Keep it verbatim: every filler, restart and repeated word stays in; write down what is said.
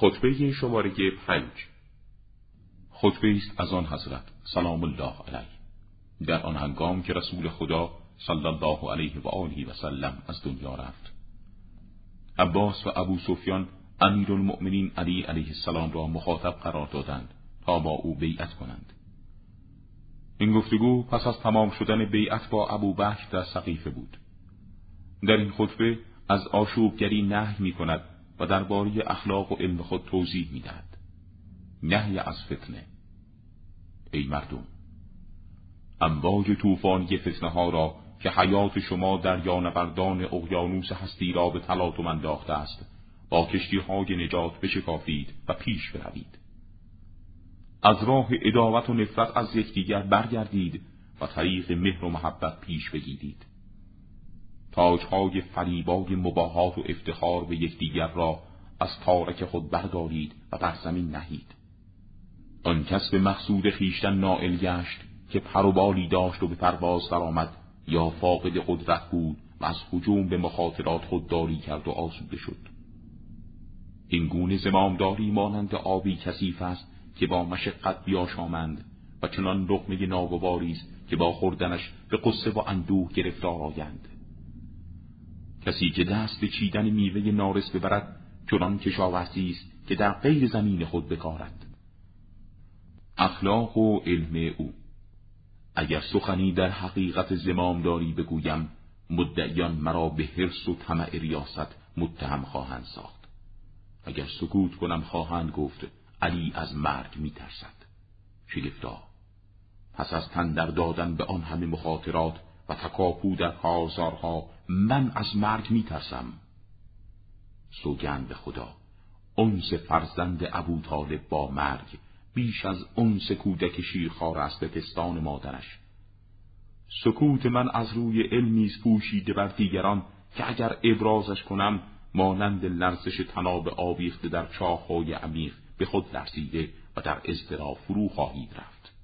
خطبه شماره پنج خطبه است از آن حضرت سلام الله علیه در آن هنگام که رسول خدا صلی الله علیه و آله و سلم از دنیا رفت. عباس و ابو سفیان امیرالمؤمنین علی علیه السلام را مخاطب قرار دادند تا با او بیعت کنند. این گفتگو پس از تمام شدن بیعت با ابوبکر در سقیفه بود. در این خطبه از آشوبگری نهی می‌کند و درباره اخلاق و علم خود توضیح می‌دهد. نهی از فتنه. ای مردم، امواج طوفانی فتنه‌ها را که حیات شما در یانوردان اقیانوس هستی را به تلاطم انداخته است، با کشتی‌های نجات بشکافید و پیش بروید. از راه عداوت و نفرت از یکدیگر برگردید و طریق مهر و محبت پیش بگیرید. تاج‌های فریبای مباهات و افتخار به یکدیگر را از تارک خود بردارید و بر زمین نهید. آن کس به مقصود خویشتن نائل گشت که پر و بالی داشت و به پرواز درآمد یا فاقد قدرت بود و از هجوم به مخاطرات خودداری کرد و آسوده شد. این گونه زمامداری مانند آبی کثیف است که با مشقت بیاشامند و چنان لقمه ناگواری است که با خوردنش به قصه و اندوه گرفتار آیند. کسی که دست به چیدن میوه نارس ببرد چنان کشاورزی است که در غیر زمین خود بکارد. اخلاق و علم او. اگر سخنی در حقیقت زمامداری بگویم، مدعیان مرا به حرص و طمع ریاست متهم خواهند ساخت. اگر سکوت کنم خواهند گفت علی از مرگ می ترسد. شگفتا، پس از تن در دادن به آن همه مخاطرات و تکاپو در کارزارها من از مرگ می ترسم. سوگند به خدا، انس فرزند ابو طالب با مرگ بیش از انس کودک شیرخوار است به پستان مادرش. سکوت من از روی علمی پوشیده بر دیگران که اگر ابرازش کنم مانند لرزش طناب آویخته در چاه‌های عمیق به خود لرزیده و در اضطراب فرو خواهید رفت.